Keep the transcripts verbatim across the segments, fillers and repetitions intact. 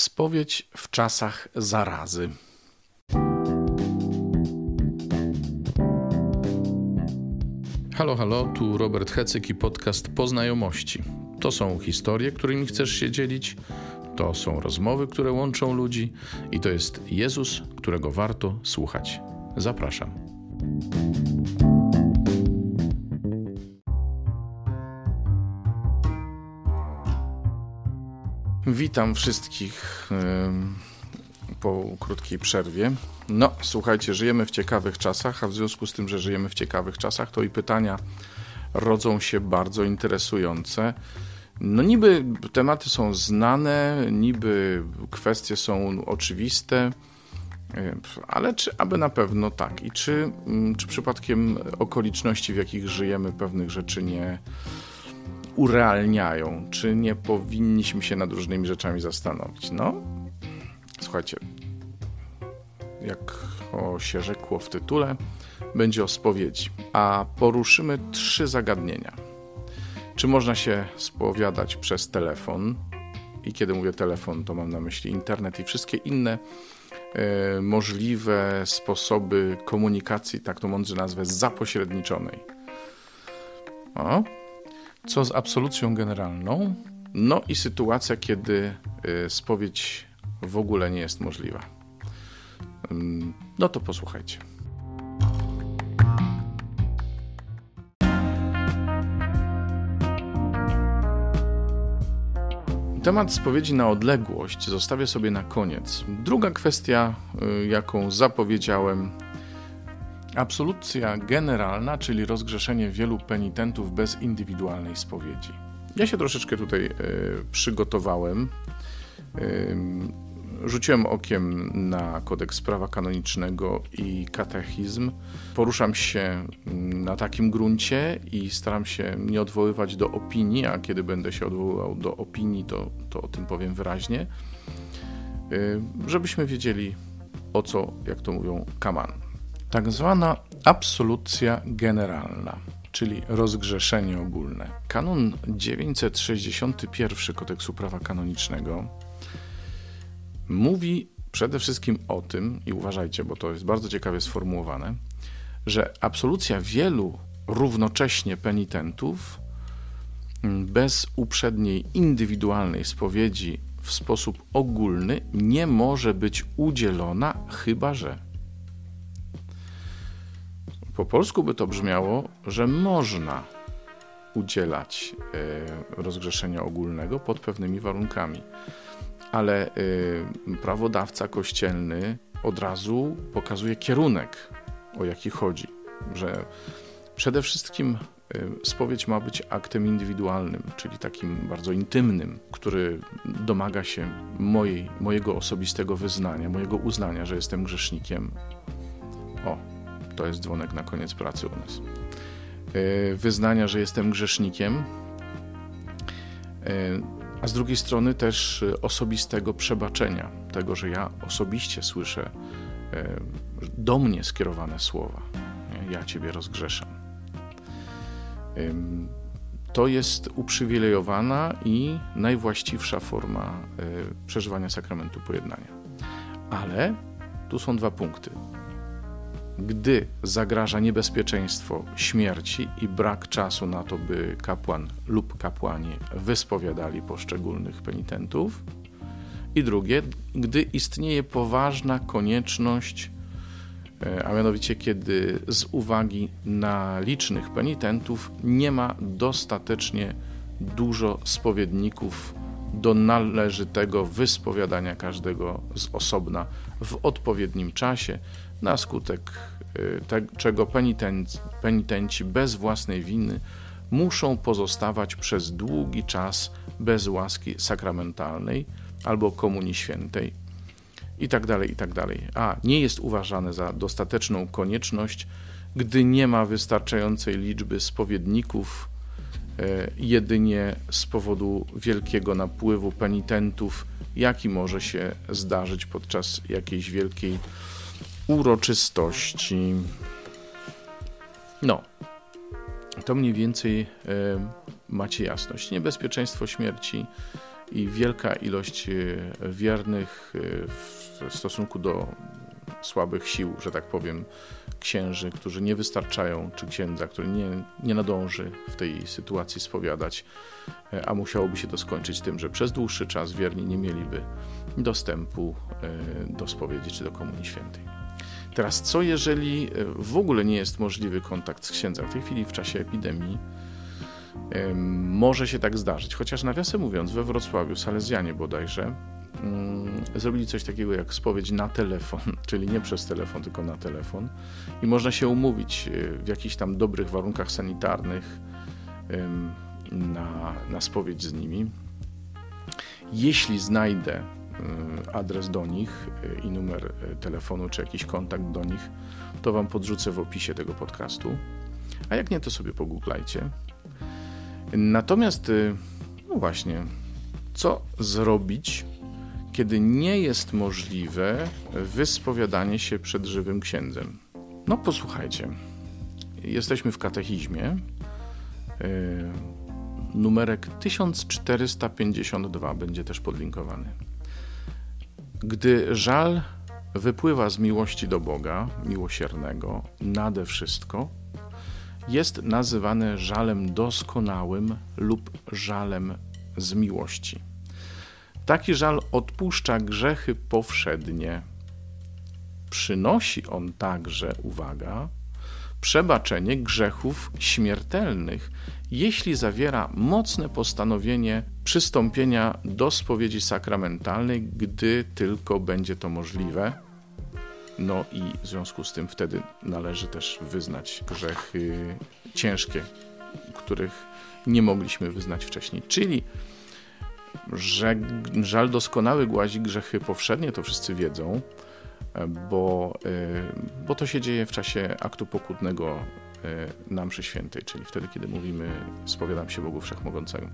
Spowiedź w czasach zarazy. Halo, halo, tu Robert Hecyk i podcast Poznajomości. To są historie, którymi chcesz się dzielić, to są rozmowy, które łączą ludzi i to jest Jezus, którego warto słuchać. Zapraszam. Witam wszystkich yy, po krótkiej przerwie. No, słuchajcie, żyjemy w ciekawych czasach, a w związku z tym, że żyjemy w ciekawych czasach, to i pytania rodzą się bardzo interesujące. No niby tematy są znane, niby kwestie są oczywiste, ale czy aby na pewno tak? I czy, czy przypadkiem okoliczności, w jakich żyjemy, pewnych rzeczy nie urealniają? Czy nie powinniśmy się nad różnymi rzeczami zastanowić? No, słuchajcie, jak o się rzekło w tytule, będzie o spowiedzi, a poruszymy trzy zagadnienia. Czy można się spowiadać przez telefon? I kiedy mówię telefon, to mam na myśli internet i wszystkie inne y, możliwe sposoby komunikacji, tak to mądrze nazwę, zapośredniczonej. O. Co z absolucją generalną? No i sytuacja, kiedy y, spowiedź w ogóle nie jest możliwa. Y, no to posłuchajcie. Temat spowiedzi na odległość zostawię sobie na koniec. Druga kwestia, jaką zapowiedziałem, absolucja generalna, czyli rozgrzeszenie wielu penitentów bez indywidualnej spowiedzi. Ja się troszeczkę tutaj y, przygotowałem. Y, rzuciłem okiem na Kodeks Prawa Kanonicznego i Katechizm. Poruszam się na takim gruncie i staram się nie odwoływać do opinii, a kiedy będę się odwoływał do opinii, to, to o tym powiem wyraźnie, żebyśmy wiedzieli, o co, jak to mówią, kaman. Tak zwana absolucja generalna, czyli rozgrzeszenie ogólne. Kanon dziewięćset sześćdziesiąty pierwszy Kodeksu Prawa Kanonicznego mówi przede wszystkim o tym, i uważajcie, bo to jest bardzo ciekawie sformułowane, że absolucja wielu równocześnie penitentów bez uprzedniej indywidualnej spowiedzi w sposób ogólny nie może być udzielona, chyba że. Po polsku by to brzmiało, że można udzielać rozgrzeszenia ogólnego pod pewnymi warunkami. Ale y, prawodawca kościelny od razu pokazuje kierunek, o jaki chodzi, że przede wszystkim y, spowiedź ma być aktem indywidualnym, czyli takim bardzo intymnym, który domaga się mojej, mojego osobistego wyznania, mojego uznania, że jestem grzesznikiem. O, to jest dzwonek na koniec pracy u nas. Y, wyznania, że jestem grzesznikiem. Y, A z drugiej strony też osobistego przebaczenia, tego, że ja osobiście słyszę do mnie skierowane słowa. Ja Ciebie rozgrzeszam. To jest uprzywilejowana i najwłaściwsza forma przeżywania sakramentu pojednania. Ale tu są dwa punkty. Gdy zagraża niebezpieczeństwo śmierci i brak czasu na to, by kapłan lub kapłani wyspowiadali poszczególnych penitentów. I drugie, gdy istnieje poważna konieczność, a mianowicie kiedy z uwagi na licznych penitentów nie ma dostatecznie dużo spowiedników do należytego wyspowiadania każdego z osobna w odpowiednim czasie, na skutek te, czego penitenci, penitenci bez własnej winy muszą pozostawać przez długi czas bez łaski sakramentalnej albo komunii świętej i tak dalej, i tak dalej. A nie jest uważane za dostateczną konieczność, gdy nie ma wystarczającej liczby spowiedników, jedynie z powodu wielkiego napływu penitentów, jaki może się zdarzyć podczas jakiejś wielkiej uroczystości. No, to mniej więcej y, macie jasność. Niebezpieczeństwo śmierci, i wielka ilość wiernych w stosunku do słabych sił, że tak powiem, księży, którzy nie wystarczają, czy księdza, który nie, nie nadąży w tej sytuacji spowiadać, a musiałoby się to skończyć tym, że przez dłuższy czas wierni nie mieliby dostępu do spowiedzi czy do Komunii Świętej. Teraz co, jeżeli w ogóle nie jest możliwy kontakt z księdzem? W tej chwili w czasie epidemii może się tak zdarzyć, chociaż nawiasem mówiąc we Wrocławiu Salezjanie bodajże zrobili coś takiego jak spowiedź na telefon, czyli nie przez telefon, tylko na telefon, i można się umówić w jakichś tam dobrych warunkach sanitarnych na, na spowiedź z nimi. Jeśli znajdę adres do nich i numer telefonu, czy jakiś kontakt do nich, to wam podrzucę w opisie tego podcastu, a jak nie, to sobie pogooglajcie. Natomiast, no właśnie, co zrobić, kiedy nie jest możliwe wyspowiadanie się przed żywym księdzem? No posłuchajcie, jesteśmy w katechizmie, numerek tysiąc czterysta pięćdziesiąt dwa będzie też podlinkowany. Gdy żal wypływa z miłości do Boga, miłosiernego, nade wszystko, jest nazywane żalem doskonałym lub żalem z miłości. Taki żal odpuszcza grzechy powszednie. Przynosi on także, uwaga, przebaczenie grzechów śmiertelnych, jeśli zawiera mocne postanowienie przystąpienia do spowiedzi sakramentalnej, gdy tylko będzie to możliwe. No i w związku z tym wtedy należy też wyznać grzechy ciężkie, których nie mogliśmy wyznać wcześniej. Czyli że żal doskonały głazi grzechy powszednie, to wszyscy wiedzą, bo, bo to się dzieje w czasie aktu pokutnego na mszy świętej, czyli wtedy, kiedy mówimy, spowiadam się Bogu Wszechmogącemu.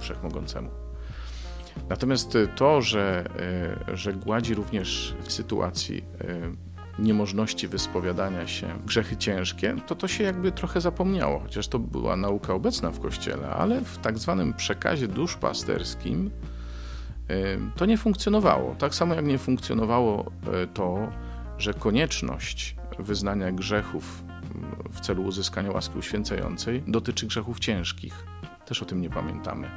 wszechmogącemu. Natomiast to, że, że gładzi również w sytuacji niemożności wyspowiadania się grzechy ciężkie, to to się jakby trochę zapomniało, chociaż to była nauka obecna w Kościele, ale w tak zwanym przekazie duszpasterskim to nie funkcjonowało. Tak samo jak nie funkcjonowało to, że konieczność wyznania grzechów w celu uzyskania łaski uświęcającej dotyczy grzechów ciężkich. Też o tym nie pamiętamy.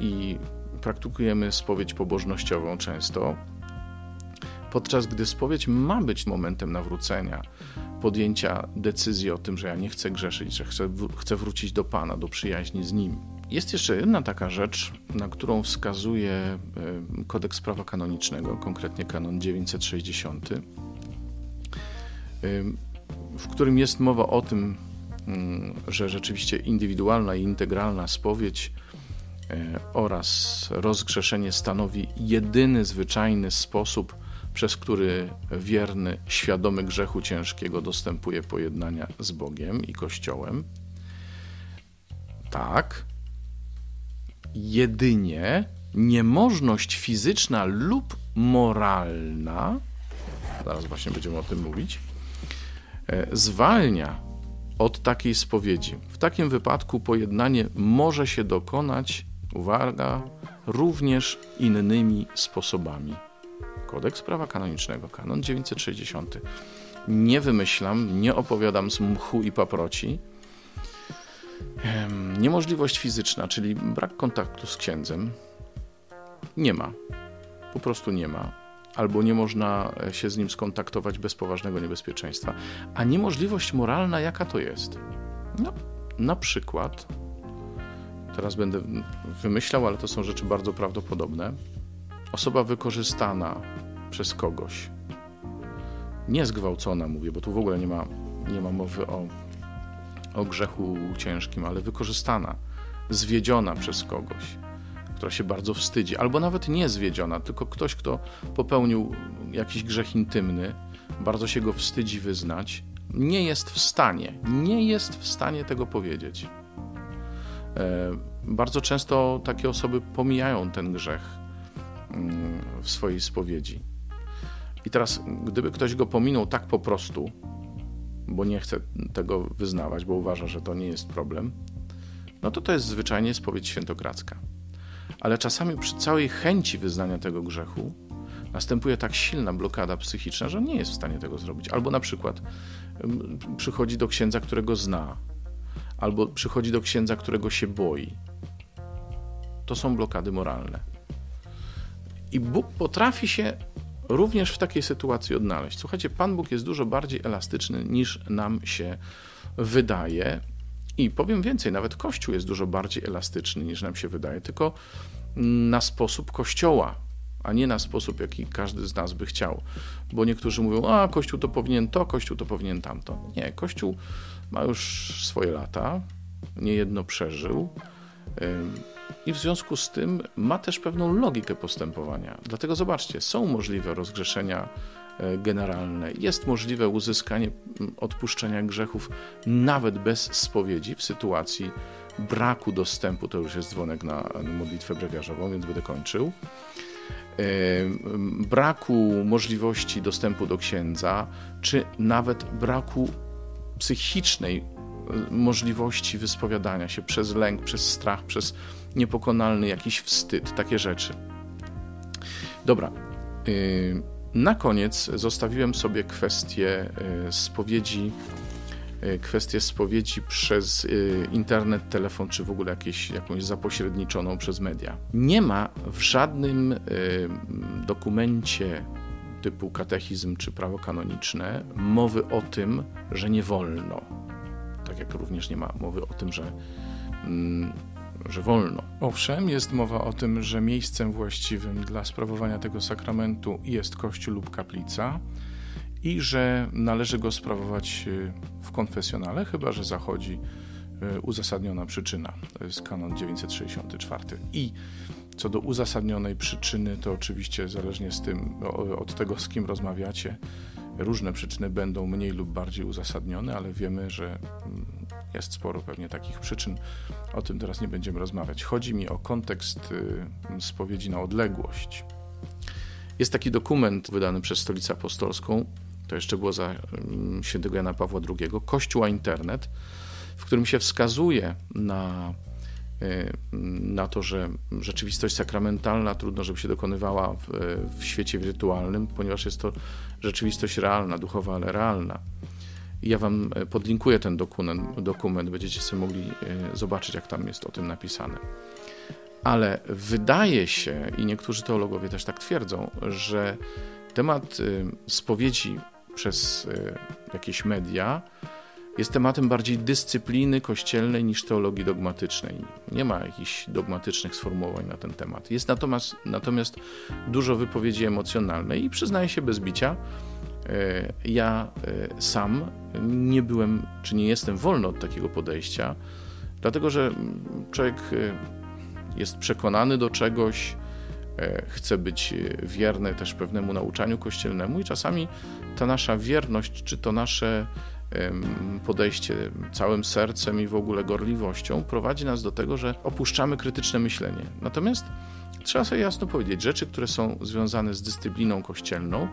I praktykujemy spowiedź pobożnościową często, podczas gdy spowiedź ma być momentem nawrócenia, podjęcia decyzji o tym, że ja nie chcę grzeszyć, że chcę, chcę wrócić do Pana, do przyjaźni z Nim. Jest jeszcze jedna taka rzecz, na którą wskazuje Kodeks Prawa Kanonicznego, konkretnie kanon dziewięćset sześćdziesiąty, w którym jest mowa o tym, że rzeczywiście indywidualna i integralna spowiedź oraz rozgrzeszenie stanowi jedyny zwyczajny sposób, przez który wierny, świadomy grzechu ciężkiego dostępuje pojednania z Bogiem i Kościołem. Tak, jedynie niemożność fizyczna lub moralna, zaraz właśnie będziemy o tym mówić, zwalnia od takiej spowiedzi. W takim wypadku pojednanie może się dokonać, uwaga, również innymi sposobami. Kodeks Prawa Kanonicznego, kanon dziewięćset sześćdziesiąty. Nie wymyślam, nie opowiadam z mchu i paproci. Niemożliwość fizyczna, czyli brak kontaktu z księdzem, nie ma. Po prostu nie ma. Albo nie można się z nim skontaktować bez poważnego niebezpieczeństwa. A niemożliwość moralna, jaka to jest? No, na przykład, teraz będę wymyślał, ale to są rzeczy bardzo prawdopodobne, osoba wykorzystana przez kogoś, nie zgwałcona mówię, bo tu w ogóle nie ma, nie ma mowy o, o grzechu ciężkim, ale wykorzystana, zwiedziona przez kogoś, która się bardzo wstydzi, albo nawet nie zwiedziona, tylko ktoś, kto popełnił jakiś grzech intymny, bardzo się go wstydzi wyznać, nie jest w stanie, nie jest w stanie tego powiedzieć. Bardzo często takie osoby pomijają ten grzech w swojej spowiedzi. I teraz, gdyby ktoś go pominął tak po prostu, bo nie chce tego wyznawać, bo uważa, że to nie jest problem, no to to jest zwyczajnie spowiedź świętokradzka. Ale czasami przy całej chęci wyznania tego grzechu następuje tak silna blokada psychiczna, że nie jest w stanie tego zrobić. Albo na przykład przychodzi do księdza, którego zna, albo przychodzi do księdza, którego się boi. To są blokady moralne. I Bóg potrafi się również w takiej sytuacji odnaleźć. Słuchajcie, Pan Bóg jest dużo bardziej elastyczny, niż nam się wydaje. I powiem więcej, nawet Kościół jest dużo bardziej elastyczny, niż nam się wydaje, tylko na sposób Kościoła, a nie na sposób, jaki każdy z nas by chciał. Bo niektórzy mówią, a Kościół to powinien to, Kościół to powinien tamto. Nie, Kościół ma już swoje lata, niejedno przeżył i w związku z tym ma też pewną logikę postępowania. Dlatego zobaczcie, są możliwe rozgrzeszenia generalne. Jest możliwe uzyskanie odpuszczenia grzechów nawet bez spowiedzi w sytuacji braku dostępu. To już jest dzwonek na modlitwę brewiarzową, więc będę kończył. Braku możliwości dostępu do księdza, czy nawet braku psychicznej możliwości wyspowiadania się przez lęk, przez strach, przez niepokonalny jakiś wstyd, takie rzeczy. Dobra. Na koniec zostawiłem sobie kwestię spowiedzi, kwestię spowiedzi przez internet, telefon, czy w ogóle jakieś, jakąś zapośredniczoną przez media. Nie ma w żadnym dokumencie typu katechizm czy prawo kanoniczne mowy o tym, że nie wolno. Tak jak również nie ma mowy o tym, że... Mm, że wolno. Owszem, jest mowa o tym, że miejscem właściwym dla sprawowania tego sakramentu jest kościół lub kaplica i że należy go sprawować w konfesjonale, chyba że zachodzi uzasadniona przyczyna. To jest kanon dziewięćset sześćdziesiąty czwarty. I co do uzasadnionej przyczyny, to oczywiście zależnie z tym, od tego, z kim rozmawiacie, różne przyczyny będą mniej lub bardziej uzasadnione, ale wiemy, że jest sporo pewnie takich przyczyn. O tym teraz nie będziemy rozmawiać. Chodzi mi o kontekst spowiedzi na odległość. Jest taki dokument wydany przez Stolicę Apostolską, to jeszcze było za świętego Jana Pawła drugiego, Kościół a Internet, w którym się wskazuje na, na to, że rzeczywistość sakramentalna trudno, żeby się dokonywała w, w świecie wirtualnym, ponieważ jest to rzeczywistość realna, duchowa, ale realna. Ja wam podlinkuję ten dokument, dokument, będziecie sobie mogli zobaczyć, jak tam jest o tym napisane. Ale wydaje się, i niektórzy teologowie też tak twierdzą, że temat spowiedzi przez jakieś media jest tematem bardziej dyscypliny kościelnej niż teologii dogmatycznej. Nie ma jakichś dogmatycznych sformułowań na ten temat. Jest natomiast, natomiast dużo wypowiedzi emocjonalnej i przyznaję się bez bicia, ja sam nie byłem, czy nie jestem wolny od takiego podejścia, dlatego że człowiek jest przekonany do czegoś, chce być wierny też pewnemu nauczaniu kościelnemu i czasami ta nasza wierność, czy to nasze podejście całym sercem i w ogóle gorliwością prowadzi nas do tego, że opuszczamy krytyczne myślenie. Natomiast trzeba sobie jasno powiedzieć, rzeczy, które są związane z dyscypliną kościelną,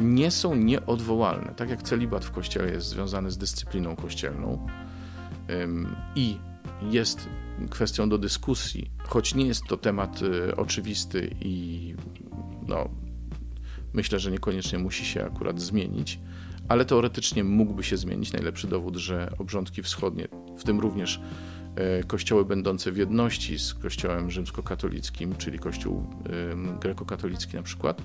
nie są nieodwołalne. Tak jak celibat w kościele jest związany z dyscypliną kościelną i jest kwestią do dyskusji, choć nie jest to temat oczywisty i no, myślę, że niekoniecznie musi się akurat zmienić, ale teoretycznie mógłby się zmienić. Najlepszy dowód, że obrządki wschodnie, w tym również kościoły będące w jedności z kościołem rzymskokatolickim, czyli kościół grekokatolicki na przykład,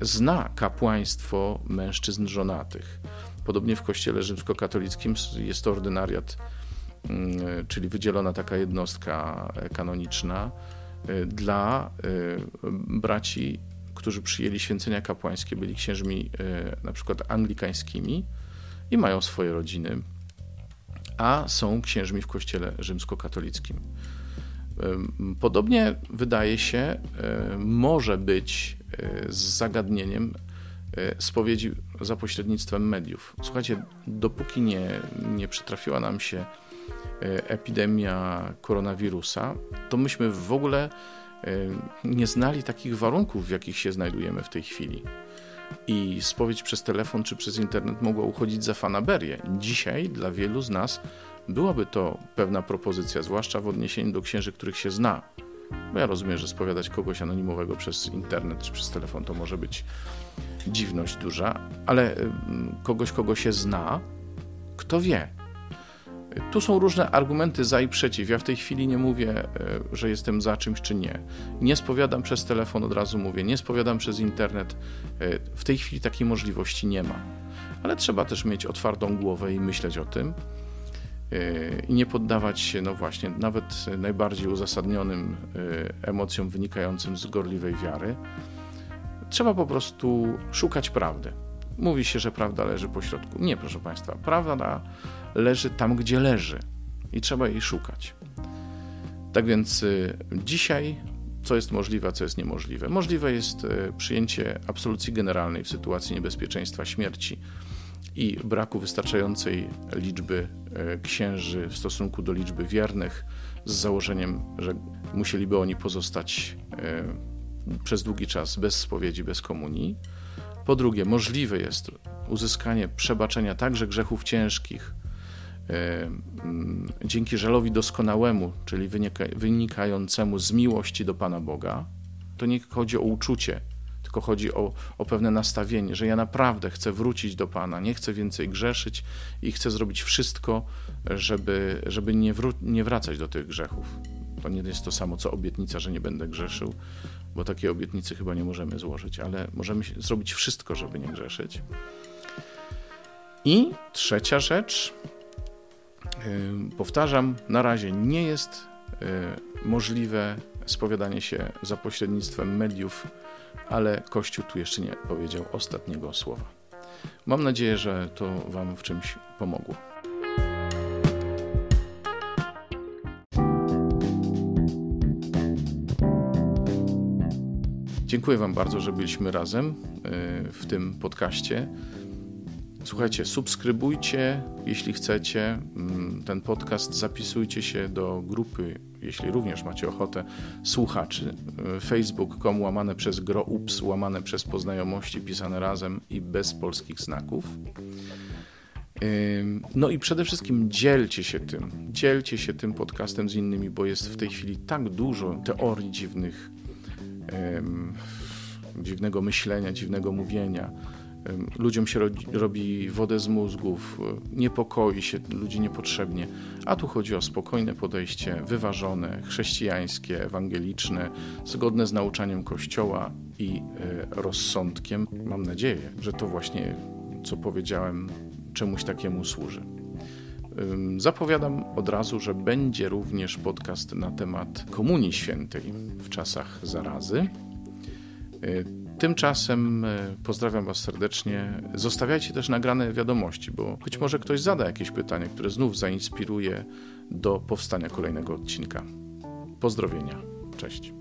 zna kapłaństwo mężczyzn żonatych. Podobnie w kościele rzymskokatolickim jest to ordynariat, czyli wydzielona taka jednostka kanoniczna dla braci, którzy przyjęli święcenia kapłańskie, byli księżmi na przykład anglikańskimi i mają swoje rodziny, a są księżmi w kościele rzymskokatolickim. Podobnie, wydaje się, może być z zagadnieniem spowiedzi za pośrednictwem mediów. Słuchajcie, dopóki nie, nie przytrafiła nam się epidemia koronawirusa, to myśmy w ogóle nie znali takich warunków, w jakich się znajdujemy w tej chwili. I spowiedź przez telefon czy przez internet mogła uchodzić za fanaberię. Dzisiaj dla wielu z nas byłaby to pewna propozycja, zwłaszcza w odniesieniu do księży, których się zna. Bo ja rozumiem, że spowiadać kogoś anonimowego przez internet czy przez telefon to może być dziwność duża, ale kogoś, kogo się zna, kto wie. Tu są różne argumenty za i przeciw. Ja w tej chwili nie mówię, że jestem za czymś czy nie. Nie spowiadam przez telefon, od razu mówię, nie spowiadam przez internet. W tej chwili takiej możliwości nie ma. Ale trzeba też mieć otwartą głowę i myśleć o tym. I nie poddawać się, no właśnie, nawet najbardziej uzasadnionym emocjom wynikającym z gorliwej wiary. Trzeba po prostu szukać prawdy. Mówi się, że prawda leży po środku. Nie, proszę Państwa, prawda leży tam, gdzie leży i trzeba jej szukać. Tak więc dzisiaj, co jest możliwe, a co jest niemożliwe? Możliwe jest przyjęcie absolucji generalnej w sytuacji niebezpieczeństwa śmierci i braku wystarczającej liczby księży w stosunku do liczby wiernych, z założeniem, że musieliby oni pozostać przez długi czas bez spowiedzi, bez komunii. Po drugie, możliwe jest uzyskanie przebaczenia także grzechów ciężkich dzięki żalowi doskonałemu, czyli wynikającemu z miłości do Pana Boga. To nie chodzi o uczucie, tylko chodzi o, o pewne nastawienie, że ja naprawdę chcę wrócić do Pana, nie chcę więcej grzeszyć i chcę zrobić wszystko, żeby, żeby nie, wró- nie wracać do tych grzechów. To nie jest to samo, co obietnica, że nie będę grzeszył, bo takiej obietnicy chyba nie możemy złożyć, ale możemy zrobić wszystko, żeby nie grzeszyć. I trzecia rzecz, powtarzam, na razie nie jest możliwe spowiadanie się za pośrednictwem mediów, ale Kościół tu jeszcze nie powiedział ostatniego słowa. Mam nadzieję, że to Wam w czymś pomogło. Dziękuję Wam bardzo, że byliśmy razem w tym podcaście. Słuchajcie, subskrybujcie, jeśli chcecie, ten podcast, zapisujcie się do grupy, jeśli również macie ochotę, słuchaczy. Facebook kropka com łamane przez groups, łamane przez poznajomości, pisane razem i bez polskich znaków. No i przede wszystkim dzielcie się tym. Dzielcie się tym podcastem z innymi, bo jest w tej chwili tak dużo teorii dziwnych, dziwnego myślenia, dziwnego mówienia. Ludziom się robi wodę z mózgów, niepokoi się ludzi niepotrzebnie, a tu chodzi o spokojne podejście, wyważone, chrześcijańskie, ewangeliczne, zgodne z nauczaniem Kościoła i rozsądkiem. Mam nadzieję, że to właśnie, co powiedziałem, czemuś takiemu służy. Zapowiadam od razu, że będzie również podcast na temat Komunii Świętej w czasach zarazy. Tymczasem pozdrawiam Was serdecznie. Zostawiajcie też nagrane wiadomości, bo być może ktoś zada jakieś pytanie, które znów zainspiruje do powstania kolejnego odcinka. Pozdrowienia. Cześć.